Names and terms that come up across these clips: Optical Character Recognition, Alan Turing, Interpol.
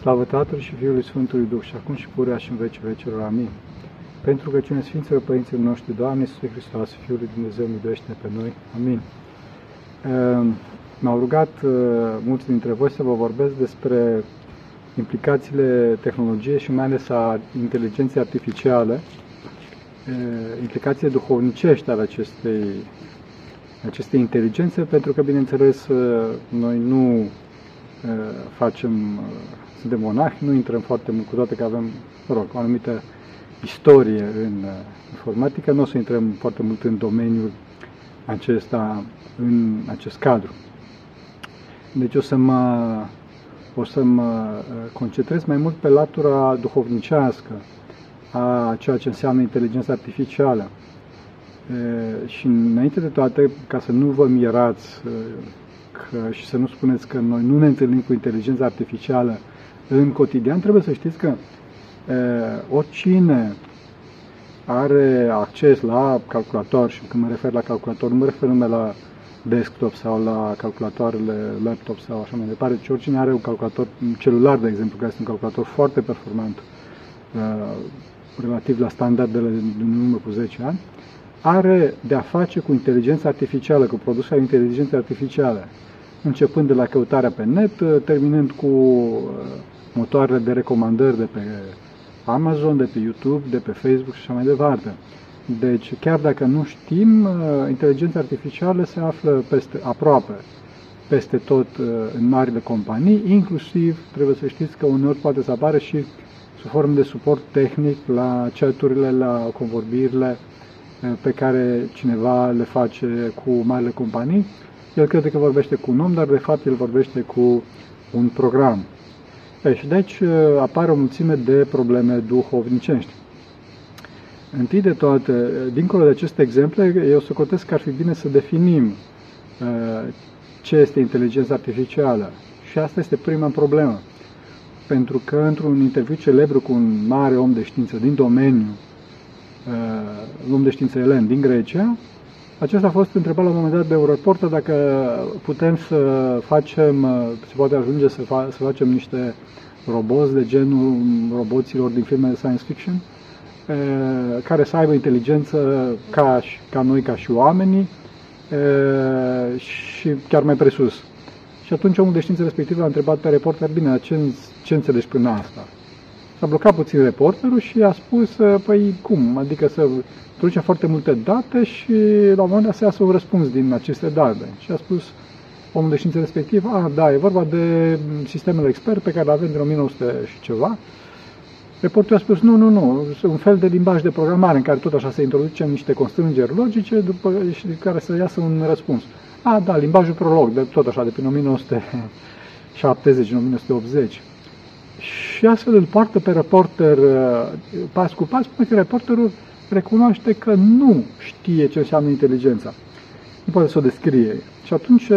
Slavă Tatălui și Fiului Sfântului Duh, și acum și pururea și în vecii vecilor. Amin. Pentru căciunea Sfinților Părinților noștri, Doamne Iisuse Hristos, Fiul lui Dumnezeu, miluiește-ne pe noi. Amin. M-au rugat mulți dintre voi să vă vorbesc despre implicațiile tehnologiei și mai ales a inteligenței artificiale, implicațiile duhovnicești ale acestei inteligențe, pentru că, bineînțeles, noi nu facem, suntem monahi, nu intrăm foarte mult, cu toate că avem, o anumită istorie în informatică, nu o să intrăm foarte mult în domeniul acesta, în acest cadru. Deci o să mă concentrez mai mult pe latura duhovnicească a ceea ce înseamnă inteligența artificială. Și înainte de toate, ca să nu vă mirați și să nu spuneți că noi nu ne întâlnim cu inteligența artificială în cotidian, trebuie să știți că oricine are acces la calculator, și când mă refer la calculator, nu mă refer numai la desktop sau la calculatoarele laptop sau așa mai departe, ci oricine are un calculator celular, de exemplu, care este un calculator foarte performant, relativ la standardele din urmă cu 10 ani, are de-a face cu inteligența artificială, cu produsele inteligenței artificiale, începând de la căutarea pe net, terminând cu motoarele de recomandări de pe Amazon, de pe YouTube, de pe Facebook și așa mai departe. Deci, chiar dacă nu știm, inteligența artificială se află aproape peste tot în marile companii, inclusiv, trebuie să știți că uneori poate să apară și sub formă de suport tehnic la chat-urile, la convorbirile pe care cineva le face cu marile companii. El crede că vorbește cu un om, dar de fapt el vorbește cu un program. Deci apare o mulțime de probleme duhovnicești. Întâi de toate, dincolo de aceste exemple, eu socotesc că ar fi bine să definim ce este inteligența artificială. Și asta este prima problemă. Pentru că într-un interviu celebru cu un mare om de știință din domeniu, om de știință elen din Grecia, acesta a fost întrebat la un moment dat de o reporter dacă putem se poate ajunge să facem niște roboți de genul roboților din filmele de science fiction, care să aibă inteligență ca noi, ca și oamenii, și chiar mai presus. Și atunci omul de știință respectiv l-a întrebat pe reporter, bine, ce înțelegi prin asta? S-a blocat puțin reporterul și a spus, păi cum, adică să producem foarte multe date și la un moment dat să iasă un răspuns din aceste date. Și a spus omul de știință respectiv, da, e vorba de sistemele expert pe care le avem din 1900 și ceva. Reporterul a spus, nu, un fel de limbaj de programare în care tot așa se introduce niște constrângeri logice și de care să iasă un răspuns. Da, limbajul prolog, de tot așa, de prin 1970, 1980. Și astfel îl poartă pe reporter pas cu pas, până că reporterul recunoaște că nu știe ce înseamnă inteligența. Nu poate să o descrie. Și atunci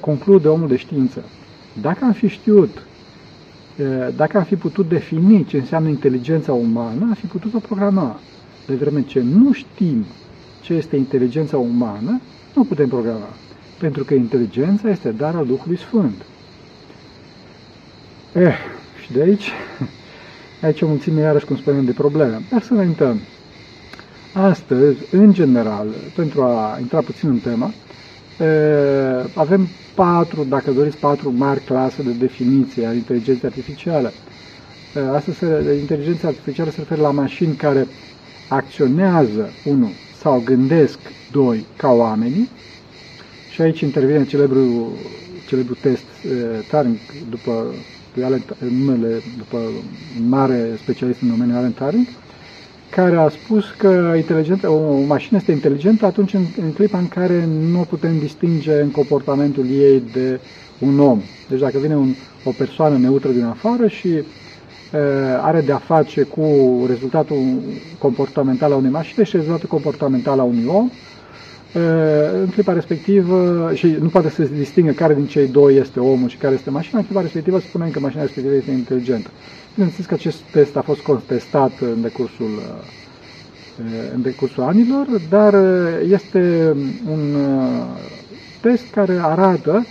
conclude omul de știință. Dacă am fi putut defini ce înseamnă inteligența umană, am fi putut o programa. De vreme ce nu știm ce este inteligența umană, nu putem programa. Pentru că inteligența este dar al Duhului Sfânt. Și de aici o mulțime, iarăși, cum spunem, de probleme. Dar să ne uităm. Astăzi, în general, pentru a intra puțin în tema, avem patru mari clase de definiție a inteligenței artificiale. Astăzi, inteligența artificială se referă la mașini care acționează, 1, sau gândesc, 2, ca oamenii. Și aici intervine celebrul test Turing, după un mare specialist în domeniul, Alan Turing, care a spus că o mașină este inteligentă atunci în clipa în care nu putem distinge în comportamentul ei de un om. Deci dacă vine o persoană neutră din afară și are de-a face cu rezultatul comportamental al unei mașini și rezultatul comportamental al unui om, în clipa respectivă, și nu poate să se distingă care din cei doi este omul și care este mașina, în clipa respectivă spunem că mașina respectivă este inteligentă. Bineînțeles că acest test a fost contestat în decursul anilor, dar este un test care arată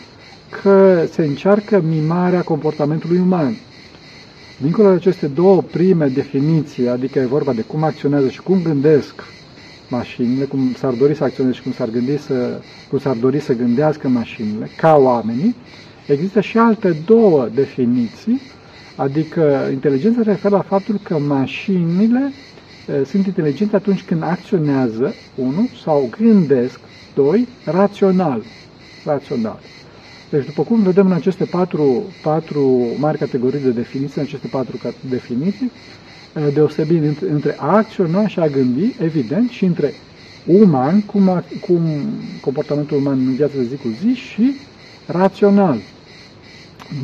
că se încearcă mimarea comportamentului uman. Dincolo de aceste două prime definiții, adică e vorba de cum acționează și cum gândesc mașinile, cum s-ar dori să acționeze și cum s-ar dori să gândească mașinile, ca oamenii, există și alte două definiții, adică inteligența se referă la faptul că mașinile sunt inteligente atunci când acționează, 1, sau gândesc, 2, rațional. Deci, după cum vedem în aceste patru mari categorii de definiții, în aceste patru definiții, deosebind între a acționa și a gândi, evident, și între uman, cum comportamentul uman în viața de zi cu zi, și rațional.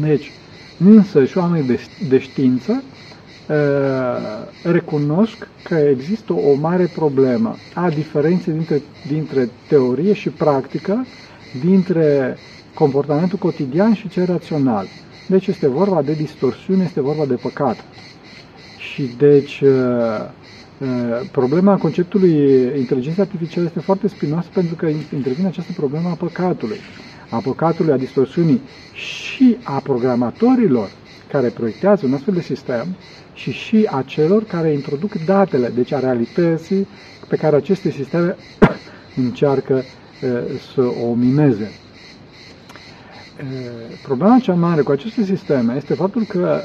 Deci, însă și oamenii de știință recunosc că există o mare problemă a diferenței dintre teorie și practică, dintre comportamentul cotidian și cel rațional. Deci este vorba de distorsiune, este vorba de păcat. Și deci problema conceptului inteligenței artificiale este foarte spinoasă, pentru că intervine această problemă a păcatului, a distorsiunii și a programatorilor care proiectează un astfel de sistem și a celor care introduc datele, deci a realității pe care aceste sisteme încearcă să o mineze. Problema cea mare cu aceste sisteme este faptul că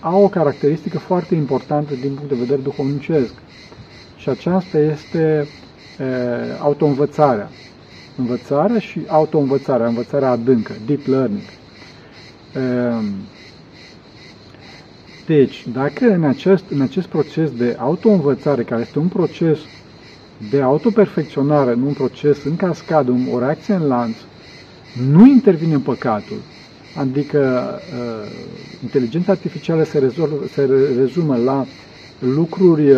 au o caracteristică foarte importantă din punct de vedere duhovnicesc, și aceasta este autoînvățarea. Învățarea și autoînvățarea, învățarea adâncă, deep learning. Deci, dacă în acest proces de autoînvățare, care este un proces de autoperfecționare, nu un proces în cascadă, o reacție în lanț, nu intervine păcatul, adică inteligența artificială se rezumă la lucruri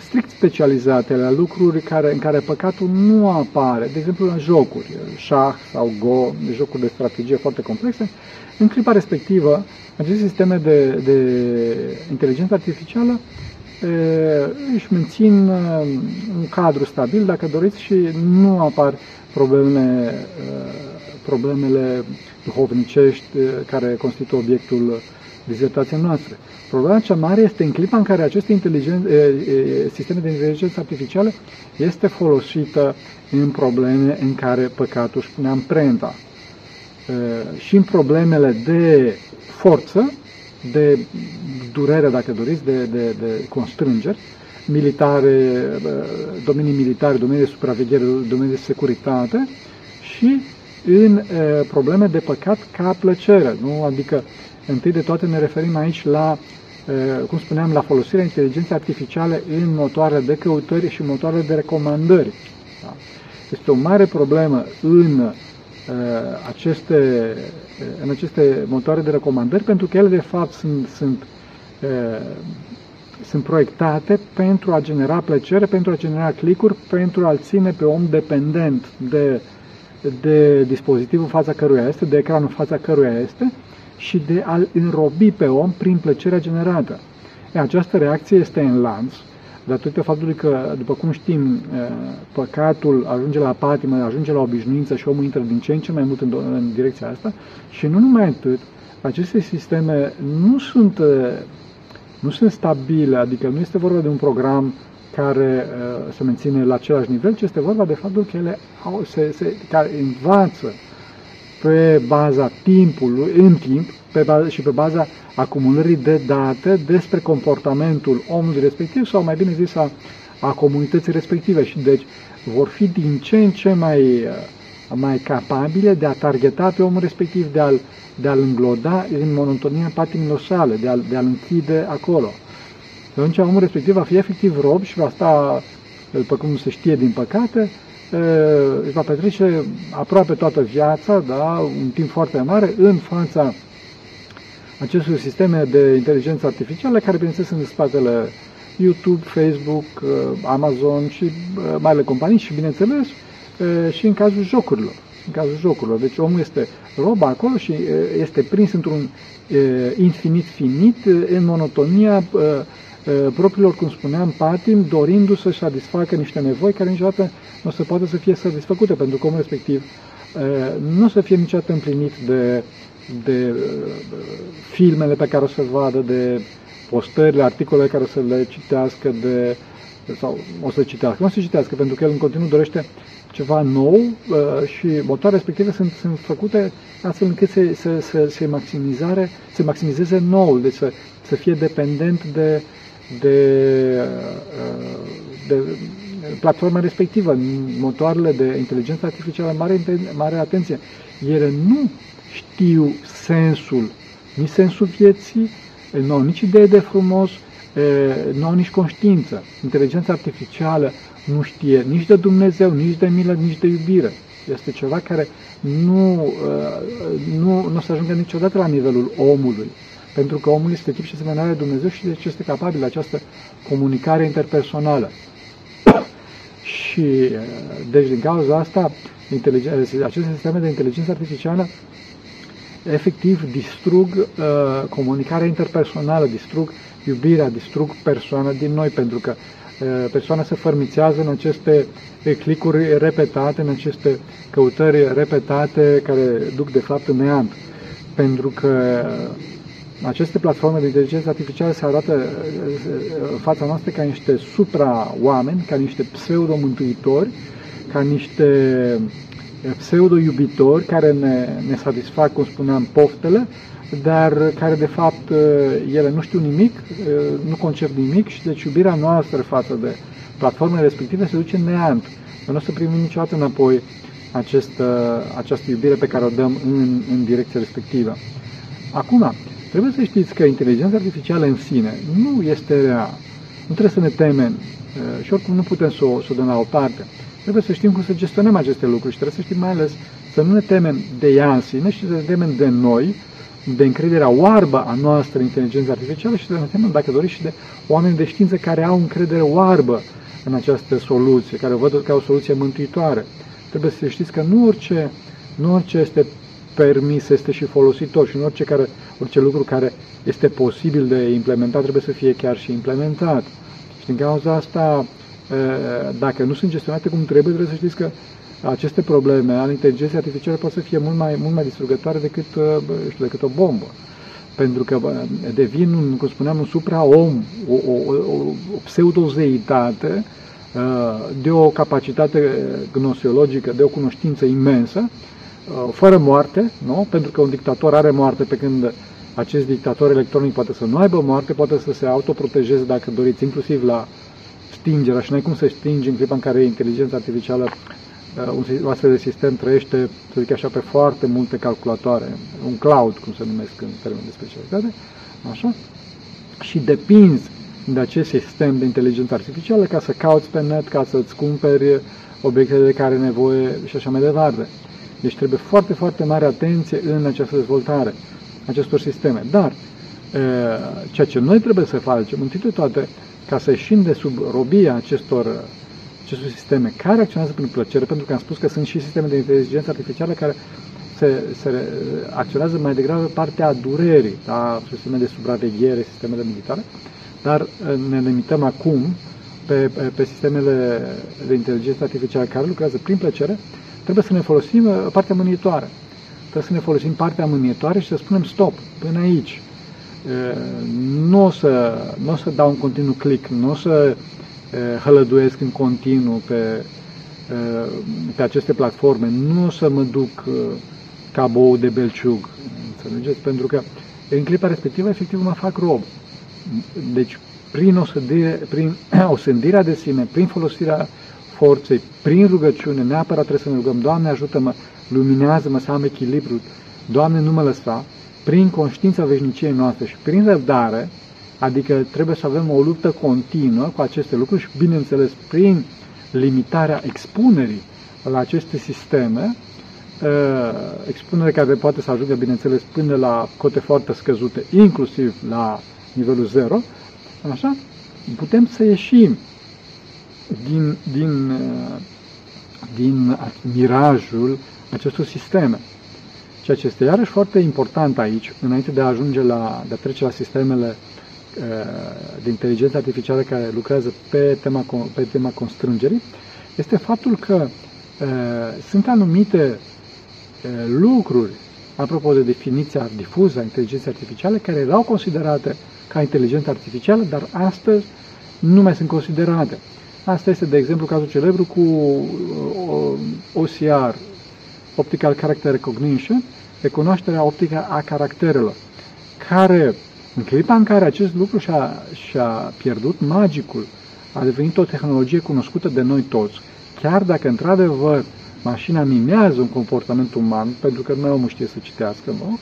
strict specializate, la lucruri în care păcatul nu apare, de exemplu la jocuri, șah sau go, jocuri de strategie foarte complexe. În clipa respectivă, aceste sisteme de inteligență artificială își mențin un cadru stabil, dacă doriți, și nu apar problemele duhovnicești care constituie obiectul dizertației noastre. Problema cea mare este în clipa în care aceste sisteme de inteligență artificială este folosită în probleme în care păcatul își pune amprenta. Și în problemele de forță, de durere, dacă doriți, de constrângeri, militare, domenii militare, domenii de supraveghere, domenii de securitate, și în probleme de păcat ca plăcere, nu? Adică, întâi de toate ne referim aici la, cum spuneam, la folosirea inteligenței artificiale în motoarele de căutări și motoarele de recomandări. Da? Este o mare problemă în aceste motoare de recomandări, pentru că ele, de fapt, sunt proiectate pentru a genera plăcere, pentru a genera clicuri, pentru a-l ține pe om dependent de dispozitivul fața căruia este, de ecranul fața căruia este, și de a-l înrobi pe om prin plăcerea generată. Această reacție este în lanț, datorită faptului că, după cum știm, păcatul ajunge la patimă, ajunge la obișnuință și omul intră din ce în ce mai mult în direcția asta. Și nu numai atât, aceste sisteme nu sunt stabile, adică nu este vorba de un program care se menține la același nivel, ci este vorba de faptul că ele care învață pe baza timpului, în timp, și pe baza acumulării de date despre comportamentul omului respectiv, sau mai bine zis a comunității respective, și deci vor fi din ce în ce mai capabile de a targeta pe omul respectiv, de a-l îngloda în monotonia patimilor sale, de a-l închide acolo. Atunci omul respectiv va fi efectiv rob și va sta, după cum se știe din păcate, își va petrece aproape toată viața, da, un timp foarte mare, în fața acestor sisteme de inteligență artificială, care, bineînțeles, sunt în spatele YouTube, Facebook, Amazon și marile companii și, bineînțeles, și în cazul jocurilor. Deci omul este rob acolo și este prins într-un infinit finit, în monotonia propriilor, cum spuneam, patim, dorindu-se să-și satisfacă niște nevoi care niciodată nu se poate să fie satisfăcute, pentru că omul respectiv nu o să fie niciodată împlinit de de filmele pe care o să vadă, de postările, articolele care o să le citească, de, sau o să citească, nu o să citească, pentru că el în continuu dorește ceva nou și motoarele respective sunt făcute astfel încât să maximizeze noul, deci să fie dependent de platforma respectivă. Motoarele de inteligență artificială, mare atenție, ele nu știu sensul, nici sensul vieții, nu au nici idee de frumos, nu au nici conștiință. Inteligența artificială nu știe nici de Dumnezeu, nici de milă, nici de iubire. Este ceva care nu o să ajungă niciodată la nivelul omului, pentru că omul este chip și asemănare de Dumnezeu și deci este capabil la această comunicare interpersonală. Și deci din cauza asta aceste sisteme de inteligență artificială efectiv distrug comunicarea interpersonală, distrug iubirea, distrug persoana din noi, pentru că persoana se fărmițează în aceste clicuri repetate, în aceste căutări repetate care duc de fapt în neant, pentru că aceste platforme de inteligență artificială se arată în fața noastră ca niște supra-oameni, ca niște pseudo-mântuitori, ca niște pseudo-iubitori care ne satisfac, cum spuneam, poftele, dar care de fapt ele nu știu nimic, nu concep nimic și deci iubirea noastră față de platformele respective se duce în neant. Nu o să primim niciodată înapoi această iubire pe care o dăm în direcția respectivă. Acum, trebuie să știți că inteligența artificială în sine nu este rea. Nu trebuie să ne temem și oricum nu putem să o dăm la o parte. Trebuie să știm cum să gestionăm aceste lucruri și trebuie să știm mai ales să nu ne temem de ea în sine și să ne temem de noi, de încrederea oarbă a noastră în inteligența artificială și să ne temem, dacă doriți, și de oameni de știință care au încredere oarbă în această soluție, care o văd ca o soluție mântuitoare. Trebuie să știți că nu orice este permis este și folositor și în orice lucru care este posibil de implementat trebuie să fie chiar și implementat. Și din cauza asta, dacă nu sunt gestionate cum trebuie să știți că aceste probleme ale inteligenței artificiale pot să fie mult mai distrugătoare decât o bombă. Pentru că devin, cum spuneam, un supra-om, o pseudozeitate de o capacitate gnoseologică, de o cunoștință imensă, fără moarte, nu? Pentru că un dictator are moarte, pe când acest dictator electronic poate să nu aibă moarte, poate să se autoprotejeze, dacă doriți, inclusiv la stingerea. Și n-ai cum să stingi în clipa în care inteligența artificială, un astfel de sistem trăiește, să zic așa, pe foarte multe calculatoare, un cloud, cum se numesc în termen de specialitate, așa, și depinzi de acest sistem de inteligență artificială ca să cauți pe net, ca să-ți cumperi obiectele de care ai nevoie și așa mai departe. Deci trebuie foarte, foarte mare atenție în această dezvoltare acestor sisteme. Dar ceea ce noi trebuie să facem, întâi de toate, ca să ieșim de sub robia acestor sisteme care acționează prin plăcere, pentru că am spus că sunt și sisteme de inteligență artificială care se acționează mai degrabă partea durerii, da? Sisteme de supraveghere, sistemele militare, dar ne limităm acum pe sistemele de inteligență artificială care lucrează prin plăcere. Trebuie să ne folosim partea mânitoare. Trebuie să ne folosim partea mânitoare și să spunem stop, până aici. Nu o să dau în continuu click, nu o să hălăduiesc în continuu pe aceste platforme, nu o să mă duc ca bou de belciug. Înțelegeți? Pentru că în clipa respectivă, efectiv, mă fac rob. Deci, prin osândirea de sine, prin folosirea forței, prin rugăciune, neapărat trebuie să ne rugăm, Doamne ajută-mă, luminează-mă să am echilibru, Doamne nu mă lăsa, prin conștiința veșniciei noastre și prin răbdare, adică trebuie să avem o luptă continuă cu aceste lucruri și, bineînțeles, prin limitarea expunerii la aceste sisteme, expunere care poate să ajungă, bineînțeles, până la cote foarte scăzute, inclusiv la nivelul 0, așa, putem să ieșim din mirajul acestor sisteme. Ceea ce este iarăși foarte important aici, înainte de a ajunge de a trece la sistemele de inteligență artificială care lucrează pe tema constrângerii, este faptul că sunt anumite lucruri apropo de definiția difuză a inteligenței artificiale, care erau considerate ca inteligență artificială, dar astăzi nu mai sunt considerate. Asta este, de exemplu, cazul celebru cu OCR, Optical Character Recognition, recunoașterea optică a caracterelor, care, în clipa în care acest lucru și-a pierdut magicul, a devenit o tehnologie cunoscută de noi toți, chiar dacă, într-adevăr, mașina mimează un comportament uman, pentru că numai omul știe să citească, nu?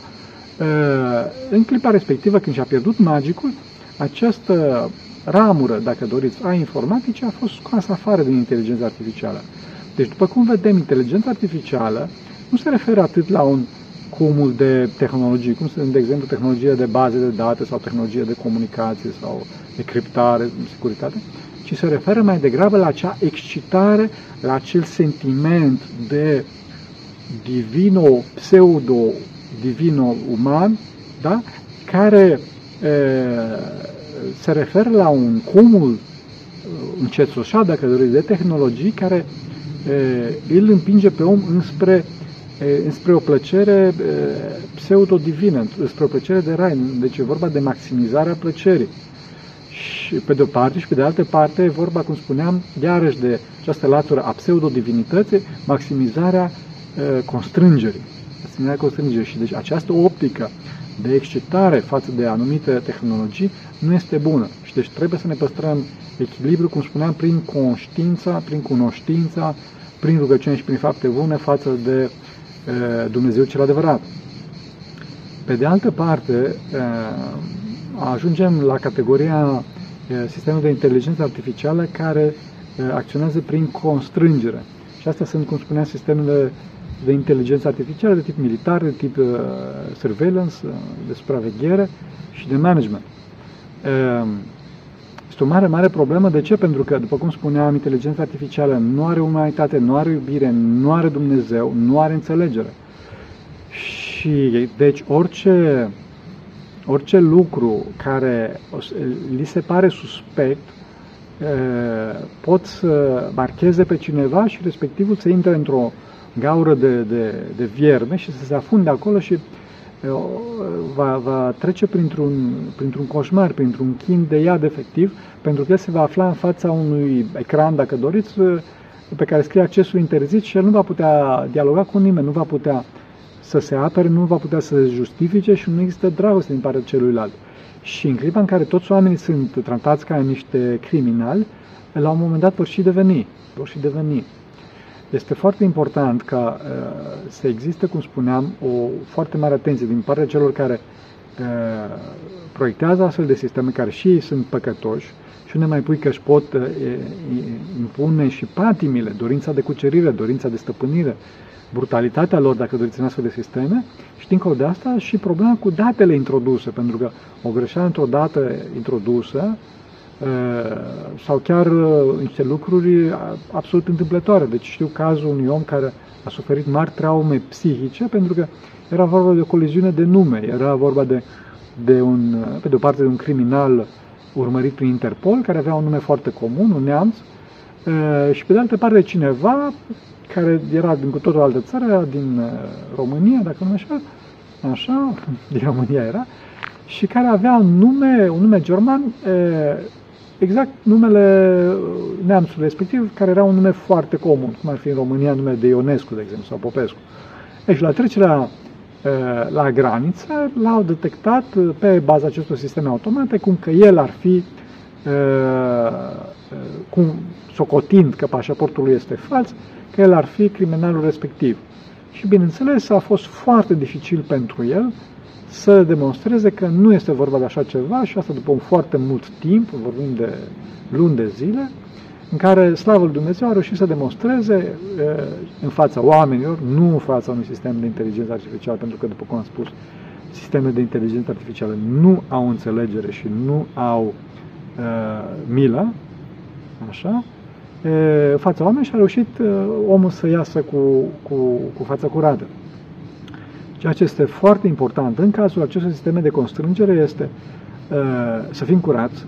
În clipa respectivă, când și-a pierdut magicul, această ramură, dacă doriți, a informaticii a fost scoasă afară din inteligența artificială. Deci, după cum vedem, inteligența artificială nu se referă atât la un cumul de tehnologii, cum sunt, de exemplu, tehnologia de baze de date sau tehnologia de comunicație sau de criptare, securitate, ci se referă mai degrabă la acea excitare, la acel sentiment de divino, pseudo-divino uman, da? Care se referă la un cumul încetsușat, dacă doriți, de tehnologii care îl împinge pe om înspre o plăcere pseudo-divină, înspre o plăcere de rai. Deci e vorba de maximizarea plăcerii. Și pe de-o parte și pe de altă parte e vorba, cum spuneam, iarăși de această latură a pseudo-divinității, maximizarea constrângerii. Maximizarea constrângerii. Și deci această optică de excitare față de anumite tehnologii nu este bună. Și deci trebuie să ne păstrăm echilibru, cum spuneam, prin conștiința, prin cunoștința, prin rugăciune și prin fapte bune față de Dumnezeu cel adevărat. Pe de altă parte, ajungem la categoria sistemului de inteligență artificială care acționează prin constrângere. Și astea sunt, cum spuneam, sistemele de inteligență artificială de tip militar, de tip surveillance, de supraveghere și de management. Este o mare, mare problemă. De ce? Pentru că, după cum spuneam, inteligența artificială nu are umanitate, nu are iubire, nu are Dumnezeu, nu are înțelegere. Și, deci, orice lucru care li se pare suspect pot să marcheze pe cineva și respectivul să intre într-o gaură de vierme și să se afunde acolo și va trece printr-un coșmar, printr-un chin de iad efectiv, pentru că se va afla în fața unui ecran, dacă doriți, pe care scrie accesul interzis și el nu va putea dialoga cu nimeni, nu va putea să se apere, nu va putea să se justifice și nu există dragoste din partea celuilalt. Și în clipa în care toți oamenii sunt tratați ca niște criminali, la un moment dat vor și deveni. Este foarte important ca să existe, cum spuneam, o foarte mare atenție din partea celor care proiectează astfel de sisteme, care și ei sunt păcătoși și nu mai pui că își pot impune și patimile, dorința de cucerire, dorința de stăpânire, brutalitatea lor, dacă doriți, în astfel de sisteme, și dincolo de asta și problema cu datele introduse, pentru că o greșeală într-o dată introdusă sau chiar niște lucruri absolut întâmplătoare. Deci știu cazul unui om care a suferit mari traume psihice pentru că era vorba de o coliziune de nume, era vorba pe de o parte de un criminal urmărit prin Interpol, care avea un nume foarte comun, un neamț, și pe de altă parte cineva care era din cu totul altă țară, era din România, dacă nu așa, din România era, și care avea un nume german, exact numele neamțului respectiv, care era un nume foarte comun, cum ar fi în România numele de Ionescu, de exemplu, sau Popescu. Deci, la trecerea la graniță, l-au detectat pe baza acestor sisteme automate, cum că el ar fi, socotind că pașaportul lui este fals, că el ar fi criminalul respectiv. Și, bineînțeles, a fost foarte dificil pentru el să demonstreze că nu este vorba de așa ceva și asta după un foarte mult timp, vorbim de luni de zile, în care, slavă lui Dumnezeu, a reușit să demonstreze în fața oamenilor, nu în fața unui sistem de inteligență artificială, pentru că, după cum am spus, sistemele de inteligență artificială nu au înțelegere și nu au milă, așa, în fața oamenilor, și a reușit omul să iasă cu fața curată. Ceea ce este foarte important în cazul acestor sisteme de constrângere este să fim curați,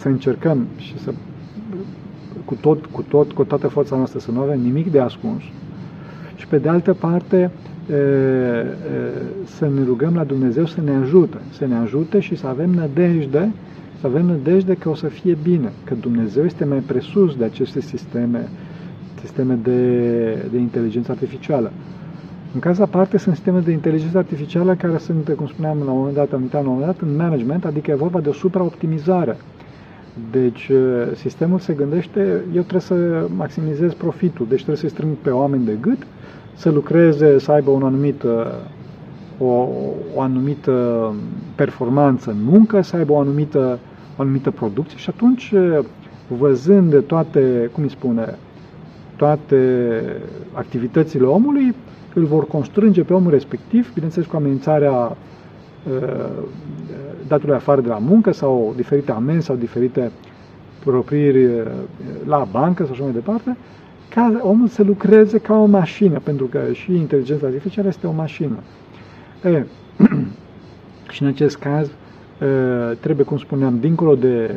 să încercăm și să cu toată forța noastră să nu avem nimic de ascuns și pe de altă parte să ne rugăm la Dumnezeu să ne ajute, și să avem nădejde, că o să fie bine, că Dumnezeu este mai presus de aceste sisteme, de inteligență artificială. În cazul aparte sunt sisteme de inteligență artificială care sunt, cum spuneam la un moment dat, în management, adică e vorba de o supraoptimizare. Deci sistemul se gândește, eu trebuie să maximizez profitul, deci trebuie să strâng pe oameni de gât, să lucreze, să aibă un anumit, o anumită performanță în muncă, să aibă o anumită, producție și atunci, văzând de toate, toate activitățile omului, îl vor constrânge pe omul respectiv, bineînțeles cu amenințarea datului afară de la muncă sau diferite amenzi sau diferite propriiri la bancă sau așa mai departe, ca omul să lucreze ca o mașină, pentru că și inteligența artificială este o mașină. Și în acest caz trebuie, cum spuneam, dincolo de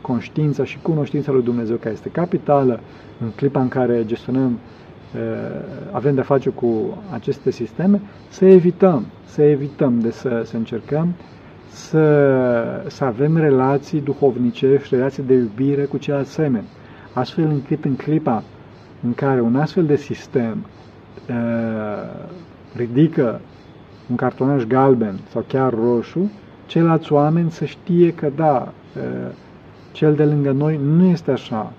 conștiința și cunoștința lui Dumnezeu, care este capitală, în clipa în care gestionăm, avem de-a face cu aceste sisteme, să evităm, de să încercăm să avem relații duhovnicești, relații de iubire cu ceilalți semeni, astfel încât în clipa în care un astfel de sistem ridică un cartonaș galben sau chiar roșu, ceilalți oameni să știe că da, cel de lângă noi nu este așa,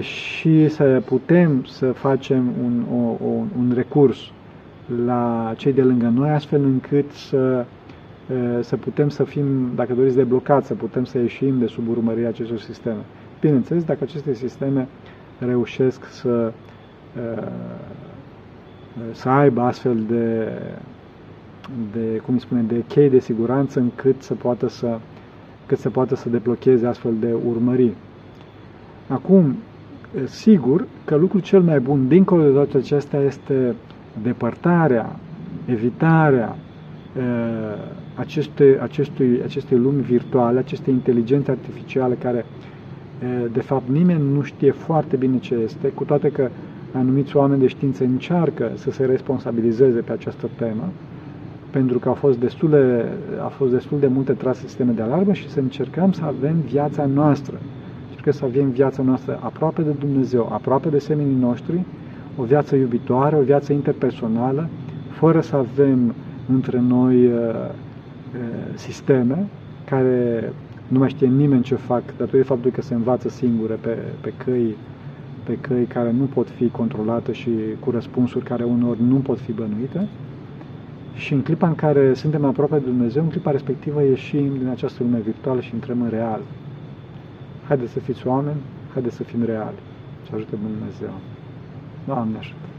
și să putem să facem un recurs la cei de lângă noi, astfel încât să putem să fim, dacă doriți, deblocați, să putem să ieșim de sub urmărirea acestor sisteme. Bineînțeles, dacă aceste sisteme reușesc să aibă astfel de chei de siguranță încât să poată să deblocheze astfel de urmăriri. Acum, sigur că lucrul cel mai bun dincolo de toate acestea este depărtarea, evitarea acestei lumi virtuale, acestei inteligențe artificiale care, de fapt, nimeni nu știe foarte bine ce este, cu toate că anumiți oameni de știință încearcă să se responsabilizeze pe această temă, pentru că au fost destul de multe trase sisteme de alarmă și să încercăm să avem viața noastră. Să avem viața noastră aproape de Dumnezeu, aproape de seminii noștri, o viață iubitoare, o viață interpersonală, fără să avem între noi sisteme care nu mai știe nimeni ce fac, datorită faptului că se învață singure pe căi care nu pot fi controlate și cu răspunsuri care uneori nu pot fi bănuite. Și în clipa în care suntem aproape de Dumnezeu, în clipa respectivă ieșim din această lume virtuală și intrăm în real. Haideți să fiți oameni, haideți să fim reali. Și ajută Bunul Dumnezeu. Doamne ajută!